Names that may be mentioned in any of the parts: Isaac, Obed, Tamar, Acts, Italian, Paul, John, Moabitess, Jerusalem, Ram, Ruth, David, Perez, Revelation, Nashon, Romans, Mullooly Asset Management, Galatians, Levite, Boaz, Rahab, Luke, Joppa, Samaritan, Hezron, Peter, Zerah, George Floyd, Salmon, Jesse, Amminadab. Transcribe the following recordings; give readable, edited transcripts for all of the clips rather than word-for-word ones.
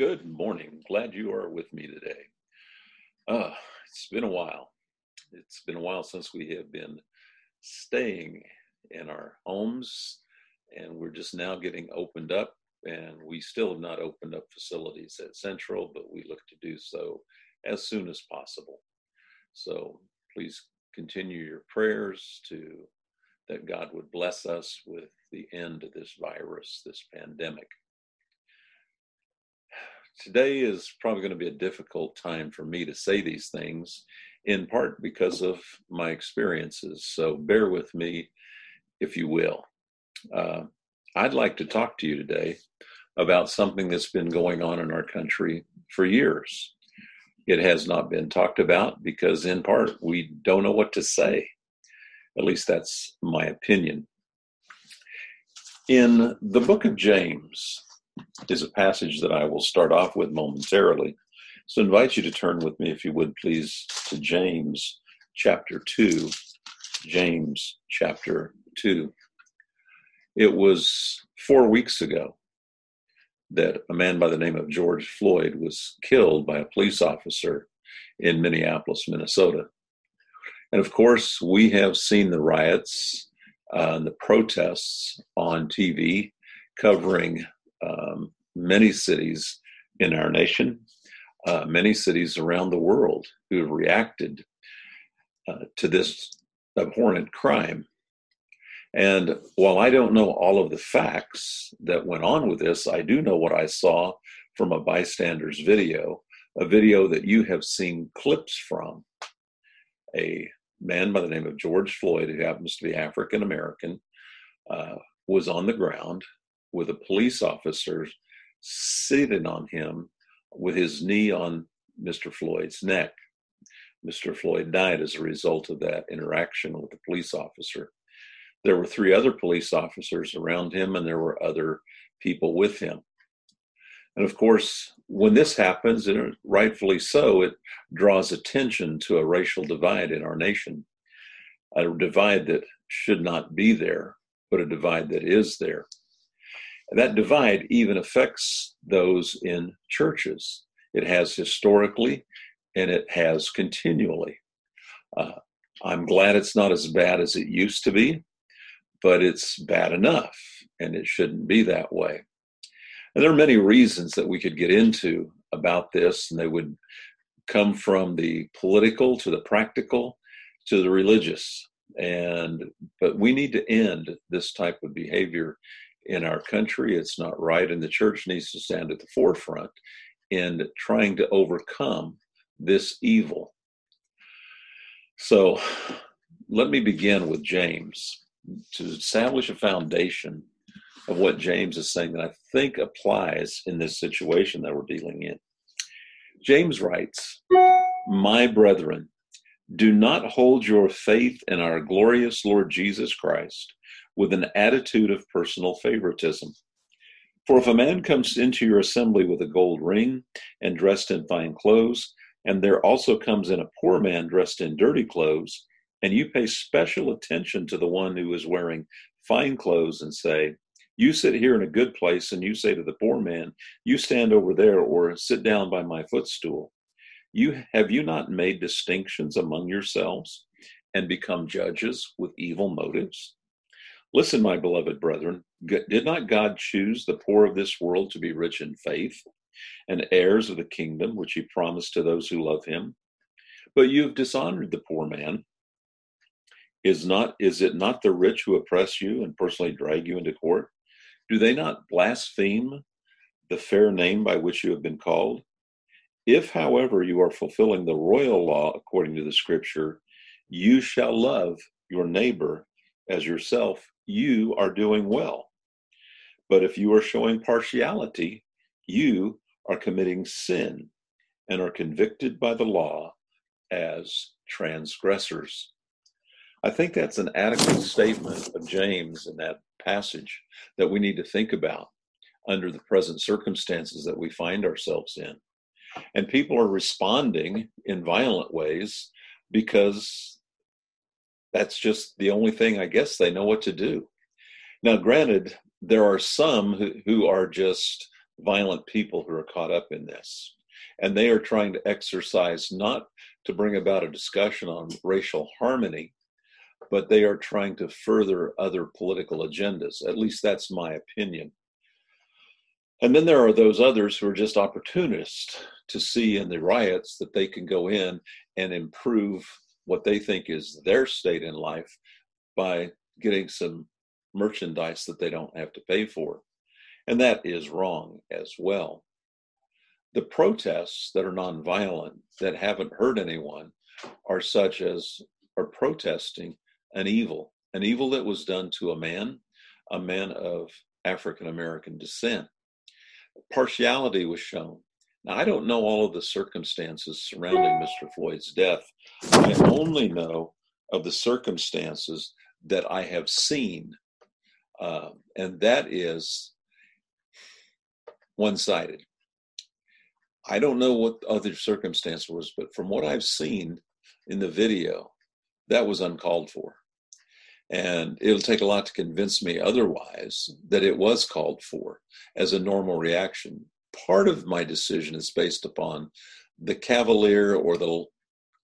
Good morning. Glad you are with me today. It's been a while. It's been a while since we have been staying in our homes, and we're just now getting opened up, and we still have not opened up facilities at Central, but we look to do so as soon as possible. So please continue your prayers to that God would bless us with the end of this virus, this pandemic. Today is probably going to be a difficult time for me to say these things, in part because of my experiences. So bear with me, if you will. I'd like to talk to you today about something that's been going on in our country for years. It has not been talked about because, in part, we don't know what to say. At least that's my opinion. In the book of James is a passage that I will start off with momentarily. So I invite you to turn with me, if you would, please, to James chapter 2. James chapter 2. It was 4 weeks ago that a man by the name of George Floyd was killed by a police officer in Minneapolis, Minnesota. And of course, we have seen the riots and the protests on TV covering many cities in our nation, many cities around the world who have reacted to this abhorrent crime. And while I don't know all of the facts that went on with this, I do know what I saw from a bystander's video, a video that you have seen clips from. A man by the name of George Floyd, who happens to be African American, was on the ground with a police officer seated on him with his knee on Mr. Floyd's neck. Mr. Floyd died as a result of that interaction with the police officer. There were 3 other police officers around him, and there were other people with him. And of course, when this happens, and rightfully so, it draws attention to a racial divide in our nation, a divide that should not be there, but a divide that is there. And that divide even affects those in churches. It has historically, and it has continually. I'm glad it's not as bad as it used to be, but it's bad enough, and it shouldn't be that way. And there are many reasons that we could get into about this, and they would come from the political to the practical to the religious. But we need to end this type of behavior in our country. It's not right, and the church needs to stand at the forefront in trying to overcome this evil. So let me begin with James to establish a foundation of what James is saying that I think applies in this situation that we're dealing in. James writes, "My brethren, do not hold your faith in our glorious Lord Jesus Christ with an attitude of personal favoritism. For if a man comes into your assembly with a gold ring and dressed in fine clothes, and there also comes in a poor man dressed in dirty clothes, and you pay special attention to the one who is wearing fine clothes and say, 'You sit here in a good place,' and you say to the poor man, 'You stand over there,' or 'Sit down by my footstool.' Have you not made distinctions among yourselves and become judges with evil motives? Listen, my beloved brethren, did not God choose the poor of this world to be rich in faith and heirs of the kingdom which he promised to those who love him? But you have dishonored the poor man. Is it not the rich who oppress you and personally drag you into court? Do they not blaspheme the fair name by which you have been called? If, however, you are fulfilling the royal law according to the scripture, 'You shall love your neighbor as yourself,' you are doing well. But if you are showing partiality, you are committing sin and are convicted by the law as transgressors." I think that's an adequate statement of James in that passage that we need to think about under the present circumstances that we find ourselves in. And people are responding in violent ways because that's just the only thing, I guess, they know what to do. Now, granted, there are some who are just violent people who are caught up in this. And they are trying to exercise, not to bring about a discussion on racial harmony, but they are trying to further other political agendas. At least that's my opinion. And then there are those others who are just opportunists to see in the riots that they can go in and improve what they think is their state in life by getting some merchandise that they don't have to pay for. And that is wrong as well. The protests that are nonviolent, that haven't hurt anyone, are such as are protesting an evil that was done to a man of African-American descent. Partiality was shown. Now, I don't know all of the circumstances surrounding Mr. Floyd's death. I only know of the circumstances that I have seen, and that is one-sided. I don't know what the other circumstance was, but from what I've seen in the video, that was uncalled for. And it'll take a lot to convince me otherwise that it was called for as a normal reaction. Part of my decision is based upon the cavalier or the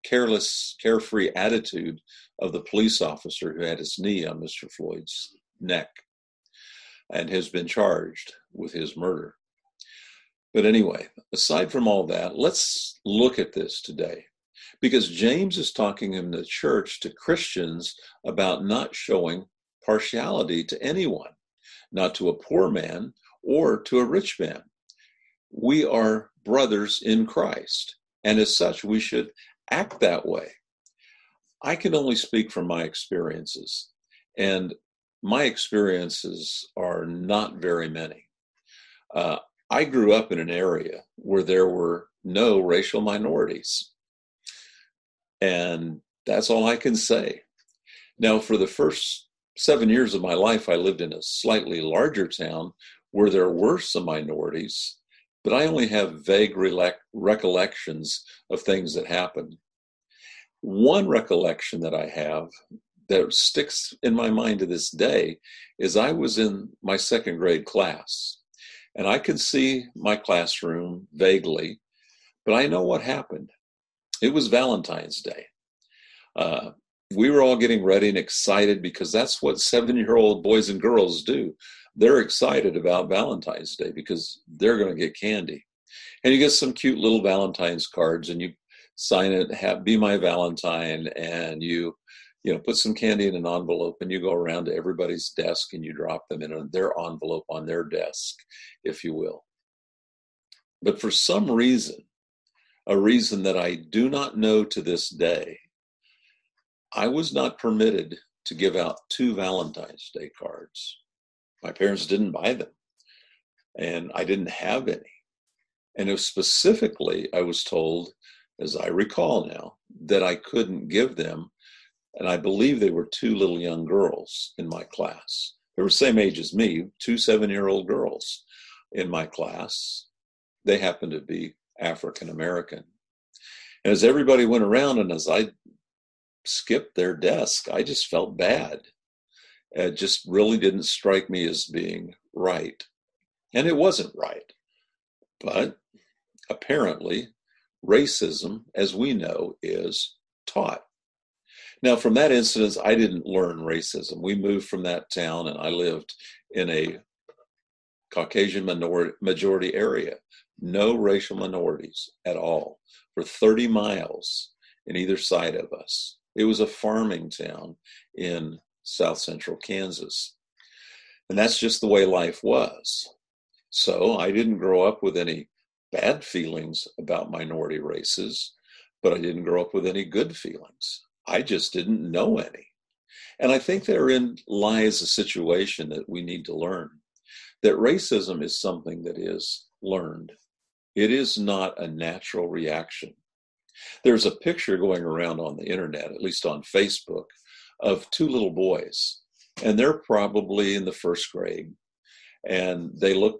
careless, carefree attitude of the police officer who had his knee on Mr. Floyd's neck and has been charged with his murder. But anyway, aside from all that, let's look at this today. Because James is talking in the church to Christians about not showing partiality to anyone, not to a poor man or to a rich man. We are brothers in Christ, and as such, we should act that way. I can only speak from my experiences, and my experiences are not very many. I grew up in an area where there were no racial minorities. And that's all I can say. Now, for the first 7 years of my life, I lived in a slightly larger town where there were some minorities, but I only have vague recollections of things that happened. One recollection that I have that sticks in my mind to this day is I was in my second grade class, and I can see my classroom vaguely, but I know what happened. It was Valentine's Day. We were all getting ready and excited because that's what 7-year-old boys and girls do. They're excited about Valentine's Day because they're going to get candy. And you get some cute little Valentine's cards and you sign it, have, be my Valentine, and you put some candy in an envelope and you go around to everybody's desk and you drop them in their envelope on their desk, if you will. But for some reason, a reason that I do not know to this day, I was not permitted to give out 2 Valentine's Day cards. My parents didn't buy them, and I didn't have any. And if specifically, I was told, as I recall now, that I couldn't give them, and I believe they were 2 little young girls in my class. They were the same age as me, 2 seven-year-old girls in my class. They happened to be African-American. And as everybody went around and as I skipped their desk, I just felt bad. It just really didn't strike me as being right. And it wasn't right. But apparently, racism, as we know, is taught. Now, from that incident, I didn't learn racism. We moved from that town and I lived in a Caucasian majority area. No racial minorities at all for 30 miles in either side of us. It was a farming town in south central Kansas. And that's just the way life was. So I didn't grow up with any bad feelings about minority races, but I didn't grow up with any good feelings. I just didn't know any. And I think therein lies a situation that we need to learn, that racism is something that is learned. It is not a natural reaction. There's a picture going around on the internet, at least on Facebook, of 2 little boys, and they're probably in the first grade, and they look,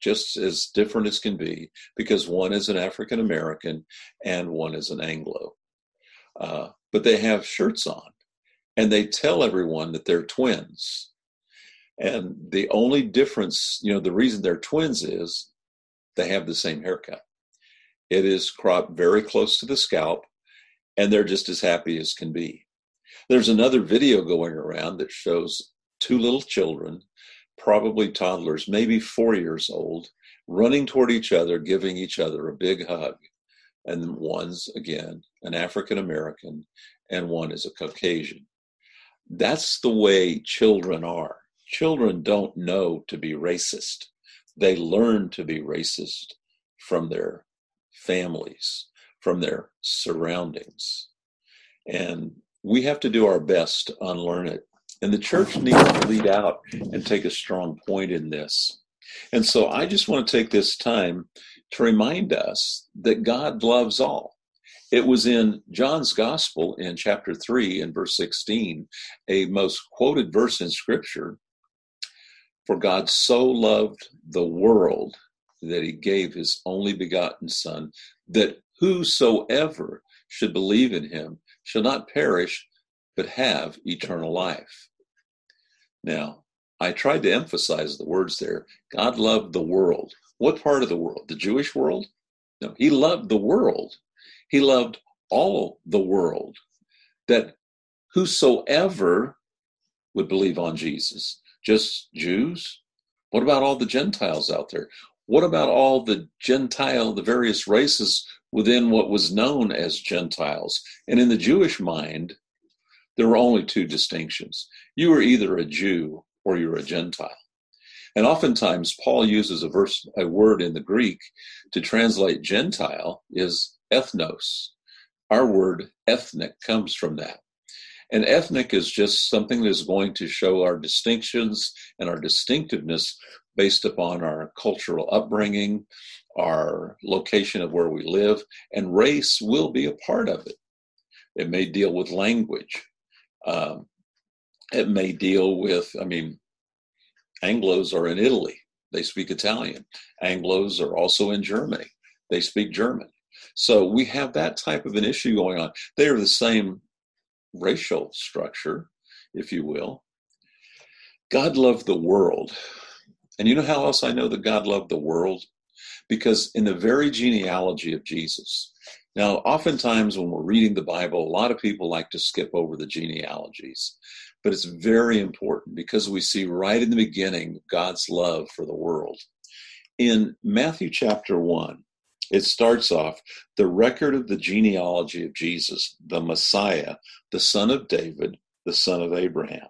just as different as can be, because one is an African American and one is an Anglo. But they have shirts on, and they tell everyone that they're twins. And the only difference, you know, the reason they're twins is they have the same haircut. It is cropped very close to the scalp, and they're just as happy as can be. There's another video going around that shows two little children, probably toddlers, maybe 4 years old, running toward each other, giving each other a big hug. And one's, again, an African-American, and one is a Caucasian. That's the way children are. Children don't know to be racist. They learn to be racist from their families, from their surroundings. And we have to do our best to unlearn it. And the church needs to lead out and take a strong point in this. And so I just want to take this time to remind us that God loves all. It was in John's Gospel in chapter 3 and verse 16, a most quoted verse in Scripture. For God so loved the world that he gave his only begotten Son, that whosoever should believe in him shall not perish, but have eternal life. Now, I tried to emphasize the words there. God loved the world. What part of the world? The Jewish world? No, he loved the world. He loved all the world, that whosoever would believe on Jesus. Just Jews? What about all the Gentiles out there? What about all the Gentile, the various races within what was known as Gentiles? And in the Jewish mind, there were only two distinctions. You were either a Jew or you're a Gentile. And oftentimes, Paul uses a word in the Greek to translate Gentile is ethnos. Our word ethnic comes from that. And ethnic is just something that is going to show our distinctions and our distinctiveness based upon our cultural upbringing, our location of where we live, and race will be a part of it. It may deal with language. It may deal with, Anglos are in Italy. They speak Italian. Anglos are also in Germany. They speak German. So we have that type of an issue going on. They are the same racial structure, if you will. God loved the world. And you know how else I know that God loved the world? Because in the very genealogy of Jesus. Now, oftentimes when we're reading the Bible, a lot of people like to skip over the genealogies. But it's very important because we see right in the beginning God's love for the world. In Matthew chapter 1, it starts off, the record of the genealogy of Jesus, the Messiah, the son of David, the son of Abraham.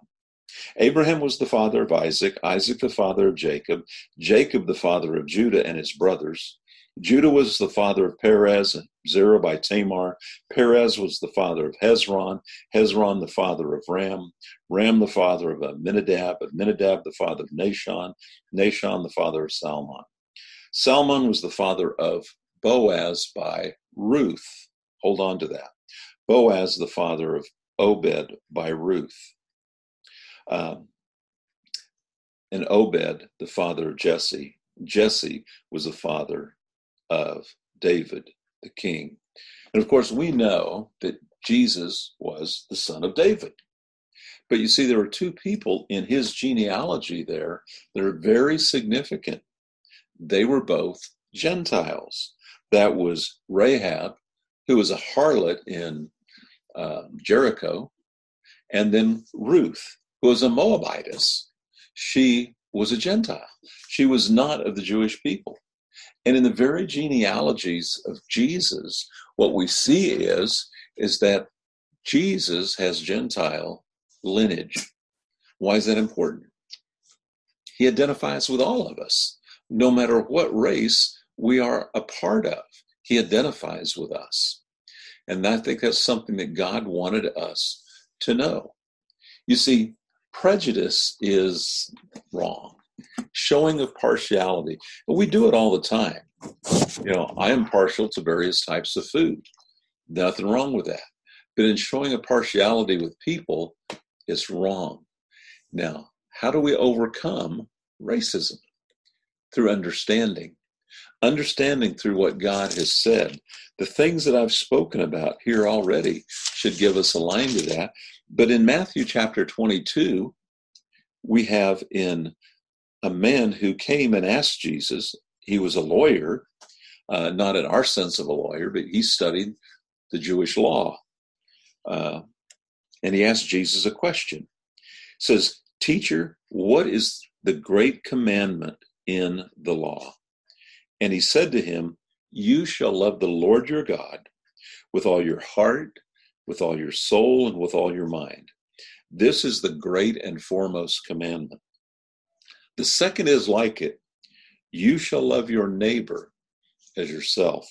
Abraham was the father of Isaac, Isaac the father of Jacob, Jacob the father of Judah and his brothers. Judah was the father of Perez, Zerah by Tamar. Perez was the father of Hezron, Hezron the father of Ram, Ram the father of Amminadab, Amminadab the father of Nashon, Nashon the father of Salmon. Salmon was the father of Boaz by Ruth. Hold on to that. Boaz the father of Obed by Ruth. And Obed the father of Jesse. Jesse was the father of David, the king. And of course, we know that Jesus was the son of David. But you see, there are two people in his genealogy there that are very significant. They were both Gentiles. That was Rahab, who was a harlot in Jericho, and then Ruth, who was a Moabitess. She was a Gentile. She was not of the Jewish people. And in the very genealogies of Jesus, what we see is that Jesus has Gentile lineage. Why is that important? He identifies with all of us. No matter what race we are a part of, he identifies with us. And I think that's something that God wanted us to know. You see, prejudice is wrong. Showing of partiality. We do it all the time. You know, I am partial to various types of food. Nothing wrong with that. But in showing a partiality with people, it's wrong. Now, how do we overcome racism? Through understanding. Understanding through what God has said. The things that I've spoken about here already should give us a line to that. But in Matthew chapter 22, we have in a man who came and asked Jesus. He was a lawyer, not in our sense of a lawyer, but he studied the Jewish law. And he asked Jesus a question. He says, "Teacher, what is the great commandment in the law?" And he said to him, "You shall love the Lord your God with all your heart, with all your soul, and with all your mind. This is the great and foremost commandment. The second is like it. You shall love your neighbor as yourself."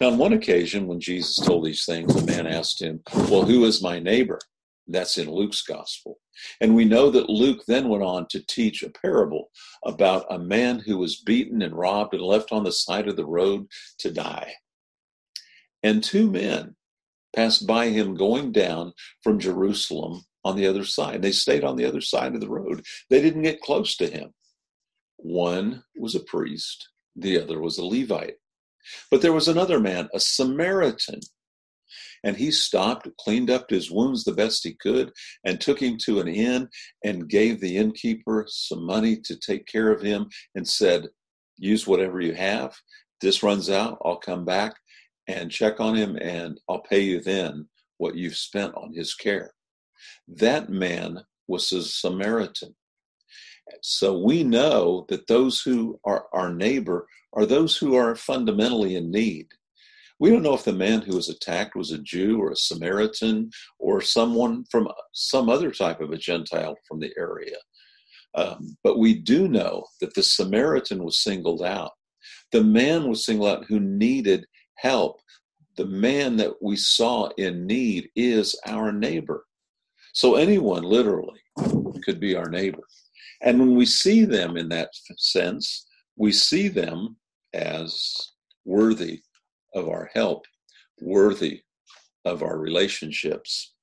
Now, on one occasion, when Jesus told these things, the man asked him, "Well, who is my neighbor?" That's in Luke's gospel. And we know that Luke then went on to teach a parable about a man who was beaten and robbed and left on the side of the road to die. And two men passed by him going down from Jerusalem on the other side. They stayed on the other side of the road. They didn't get close to him. One was a priest, the other was a Levite. But there was another man, a Samaritan, and he stopped, cleaned up his wounds the best he could, and took him to an inn and gave the innkeeper some money to take care of him and said, "Use whatever you have. This runs out. I'll come back and check on him, and I'll pay you then what you've spent on his care." That man was a Samaritan. So we know that those who are our neighbor are those who are fundamentally in need. We don't know if the man who was attacked was a Jew or a Samaritan or someone from some other type of a Gentile from the area. But we do know that the Samaritan was singled out. The man was singled out who needed help. The man that we saw in need is our neighbor. So anyone literally could be our neighbor. And when we see them in that sense, we see them as worthy of our help, worthy of our relationships.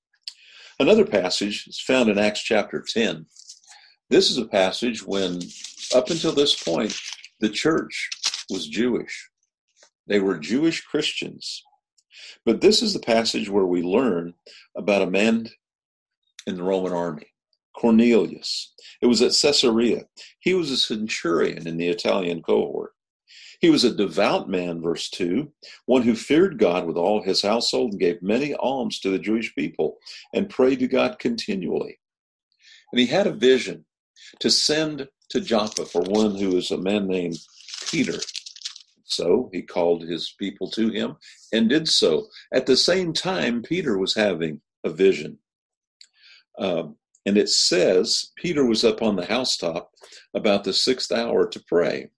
Another passage is found in Acts chapter 10. This is a passage when, up until this point, the church was Jewish. They were Jewish Christians. But this is the passage where we learn about a man in the Roman army, Cornelius. It was at Caesarea. He was a centurion in the Italian cohort. He was a devout man, verse 2, one who feared God with all his household and gave many alms to the Jewish people and prayed to God continually. And he had a vision to send to Joppa for one who was a man named Peter. So he called his people to him and did so. At the same time, Peter was having a vision. And it says Peter was up on the housetop about the sixth hour to pray.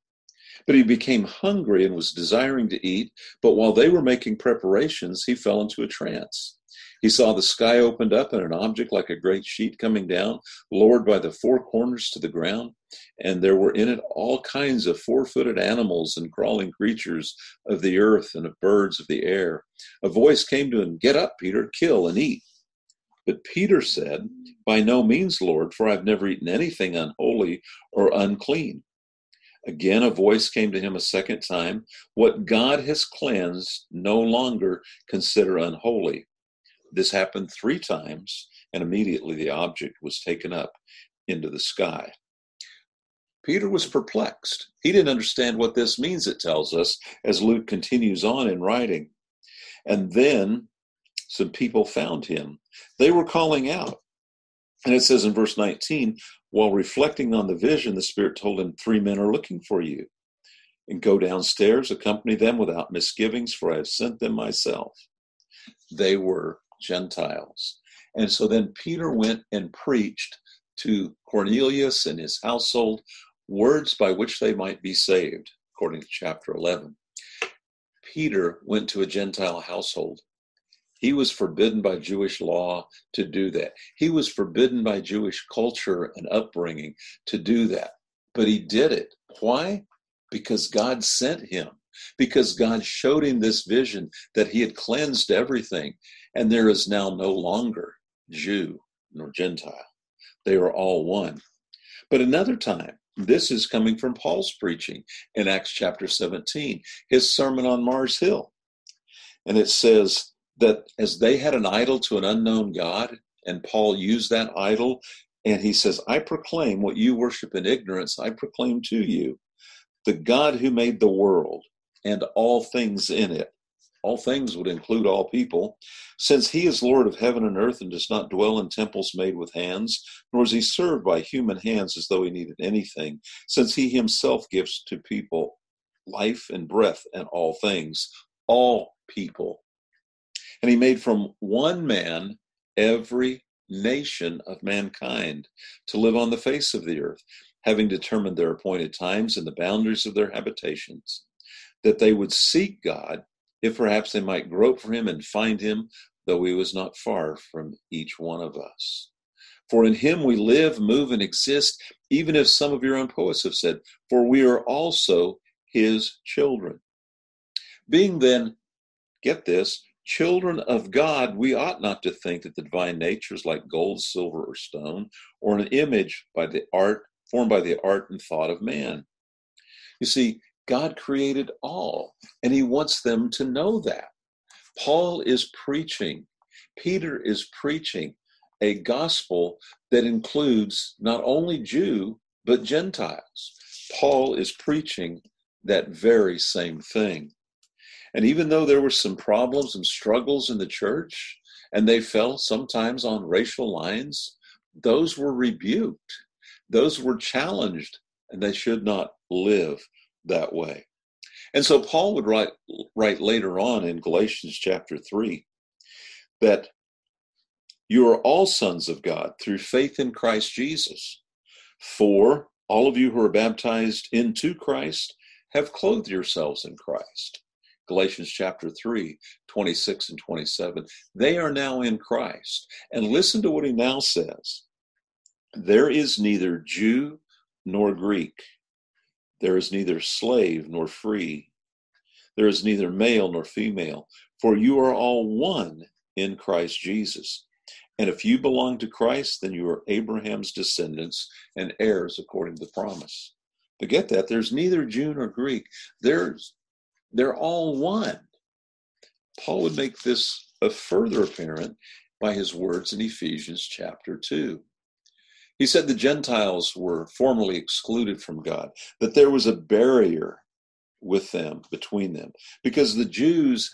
But he became hungry and was desiring to eat. But while they were making preparations, he fell into a trance. He saw the sky opened up and an object like a great sheet coming down, lowered by the four corners to the ground. And there were in it all kinds of four-footed animals and crawling creatures of the earth and of birds of the air. A voice came to him, "Get up, Peter, kill and eat." But Peter said, "By no means, Lord, for I've never eaten anything unholy or unclean." Again, a voice came to him a second time. "What God has cleansed, no longer consider unholy." This happened three times, and immediately the object was taken up into the sky. Peter was perplexed. He didn't understand what this means, it tells us, as Luke continues on in writing. And then some people found him. They were calling out. And it says in verse 19, while reflecting on the vision, the Spirit told him, "Three men are looking for you. And go downstairs, accompany them without misgivings, for I have sent them myself." They were Gentiles. And so then Peter went and preached to Cornelius and his household words by which they might be saved, according to chapter 11. Peter went to a Gentile household. He was forbidden by Jewish law to do that. He was forbidden by Jewish culture and upbringing to do that. But he did it. Why? Because God sent him. Because God showed him this vision that he had cleansed everything. And there is now no longer Jew nor Gentile. They are all one. But another time, this is coming from Paul's preaching in Acts chapter 17, his sermon on Mars Hill. And it says that as they had an idol to an unknown God, and Paul used that idol And he says, I proclaim what you worship in ignorance. I proclaim to you the God who made the world and all things in it. All things would include all people. Since he is Lord of heaven and earth and does not dwell in temples made with hands, nor is he served by human hands as though he needed anything, since he himself gives to people life and breath and all things, all people. And he made from one man every nation of mankind to live on the face of the earth, having determined their appointed times and the boundaries of their habitations, that they would seek God, if perhaps they might grope for him and find him, though he was not far from each one of us. For in him we live, move, and exist, even if some of your own poets have said, for we are also his children. Being then, get this, children of God, we ought not to think that the divine nature is like gold, silver, or stone, or an image by the art, formed by the art and thought of man. You see, God created all, and he wants them to know that. Paul is preaching, Peter is preaching a gospel that includes not only Jew, but Gentiles. Paul is preaching that very same thing. And even though there were some problems and struggles in the church, and they fell sometimes on racial lines, those were rebuked, those were challenged, and they should not live that way. And so Paul would write later on in Galatians chapter 3 that you are all sons of God through faith in Christ Jesus. For all of you who are baptized into Christ have clothed yourselves in Christ. Galatians chapter 3, 26 and 27. They are now in Christ. And listen to what he now says. There is neither Jew nor Greek. There is neither slave nor free. There is neither male nor female, for you are all one in Christ Jesus. And if you belong to Christ, then you are Abraham's descendants and heirs according to the promise. But get that, there's neither Jew nor Greek. They're all one. Paul would make this further apparent by his words in Ephesians chapter 2. He said the Gentiles were formerly excluded from God, that there was a barrier with them, between them, because the Jews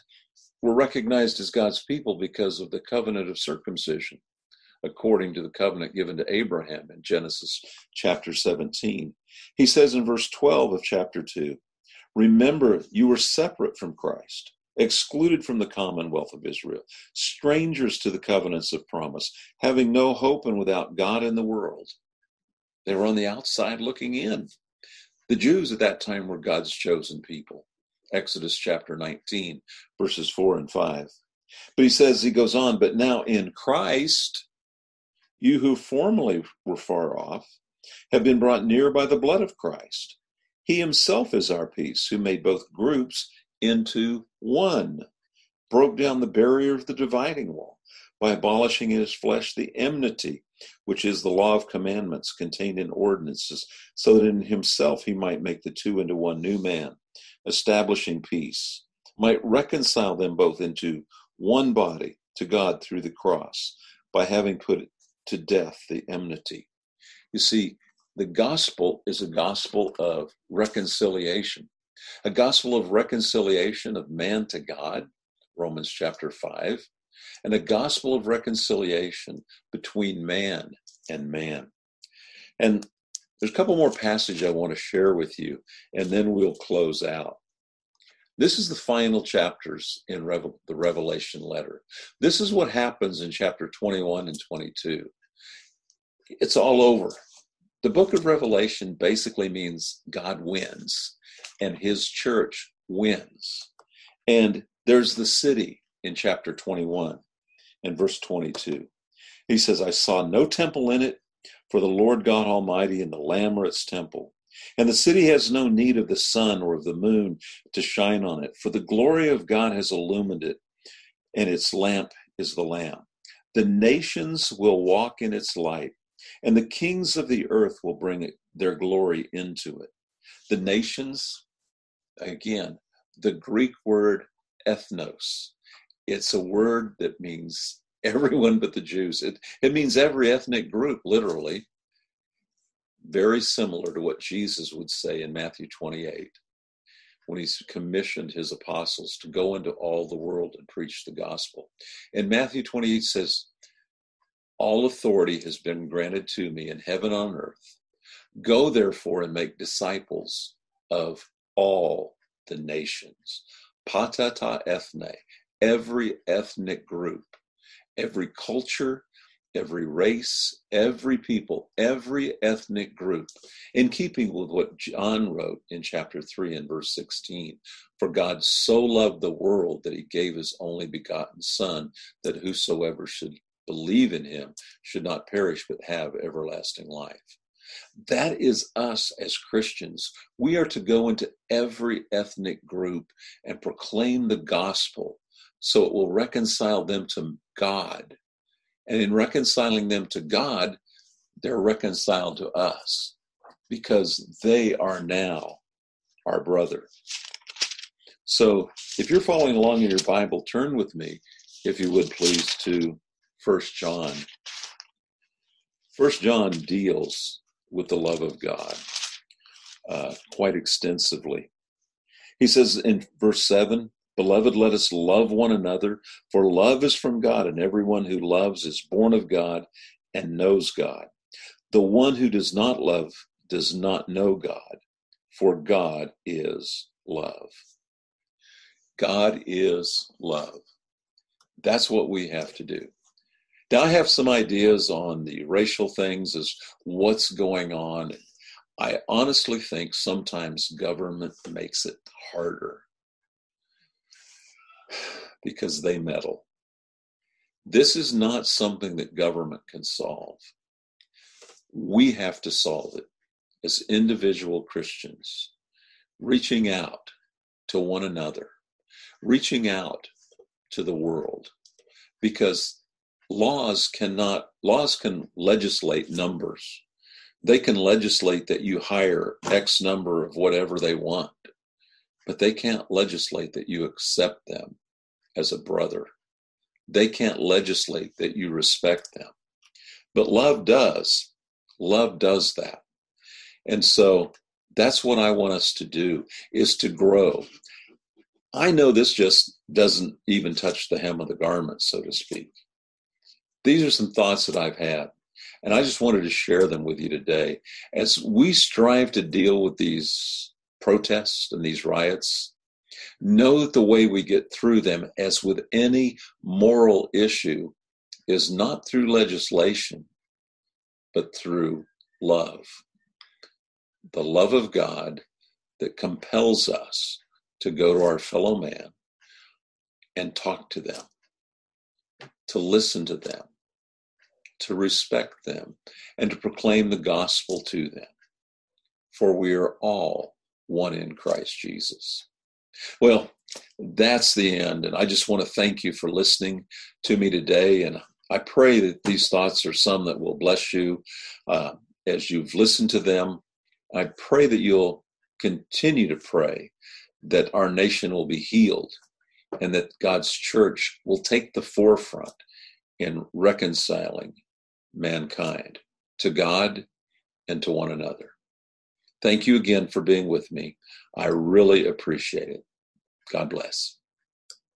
were recognized as God's people because of the covenant of circumcision, according to the covenant given to Abraham in Genesis chapter 17. He says in verse 12 of chapter 2, remember, you were separate from Christ, excluded from the commonwealth of Israel, strangers to the covenants of promise, having no hope and without God in the world. They were on the outside looking in. The Jews at that time were God's chosen people. Exodus chapter 19, verses 4 and 5. But he says, he goes on, but now in Christ, you who formerly were far off have been brought near by the blood of Christ. He himself is our peace, who made both groups into one, broke down the barrier of the dividing wall by abolishing in his flesh the enmity, which is the law of commandments contained in ordinances, so that in himself he might make the two into one new man, establishing peace, might reconcile them both into one body to God through the cross, by having put to death the enmity. You see, the gospel is a gospel of reconciliation. A gospel of reconciliation of man to God, Romans chapter 5, and a gospel of reconciliation between man and man. And there's a couple more passages I want to share with you, and then we'll close out. This is the final chapters in the Revelation letter. This is what happens in chapter 21 and 22. It's all over. The book of Revelation basically means God wins and his church wins. And there's the city in chapter 21 and verse 22. He says, I saw no temple in it, for the Lord God Almighty and the Lamb are its temple. And the city has no need of the sun or of the moon to shine on it, for the glory of God has illumined it, and its lamp is the Lamb. The nations will walk in its light, and the kings of the earth will bring their glory into it. The nations, again, the Greek word ethnos. It's a word that means Everyone but the Jews. It means every ethnic group, literally. Very similar to what Jesus would say in Matthew 28 when he's commissioned his apostles to go into all the world and preach the gospel. And Matthew 28 says, all authority has been granted to me in heaven and on earth. Go therefore and make disciples of all the nations. Patata ethne, every ethnic group, every culture, every race, every people, every ethnic group, in keeping with what John wrote in chapter 3 and verse 16. For God so loved the world that he gave his only begotten Son, that whosoever should believe in him should not perish but have everlasting life. That is us as Christians. We are to go into every ethnic group and proclaim the gospel so it will reconcile them to God. And in reconciling them to God, they're reconciled to us because they are now our brother. So if you're following along in your Bible, turn with me, if you would please, to 1 John. 1 John deals with the love of God quite extensively. He says in verse 7, Beloved, let us love one another, for love is from God, and everyone who loves is born of God and knows God. The one who does not love does not know God, for God is love. God is love. That's what we have to do. Now, I have some ideas on the racial things, as what's going on. I honestly think sometimes government makes it harder, because they meddle. This is not something that government can solve. We have to solve it as individual Christians, reaching out to one another, reaching out to the world, because laws can legislate numbers. They can legislate that you hire X number of whatever they want, but they can't legislate that you accept them as a brother. They can't legislate that you respect them. But love does. Love does that. And so that's what I want us to do, is to grow. I know this just doesn't even touch the hem of the garment, so to speak. These are some thoughts that I've had, and I just wanted to share them with you today. As we strive to deal with these protests and these riots, know that the way we get through them, as with any moral issue, is not through legislation, but through love. The love of God that compels us to go to our fellow man and talk to them, to listen to them, to respect them, and to proclaim the gospel to them. For we are all one in Christ Jesus. Well, that's the end, and I just want to thank you for listening to me today, and I pray that these thoughts are some that will bless you as you've listened to them. I pray that you'll continue to pray that our nation will be healed and that God's church will take the forefront in reconciling mankind to God and to one another. Thank you again for being with me. I really appreciate it. God bless.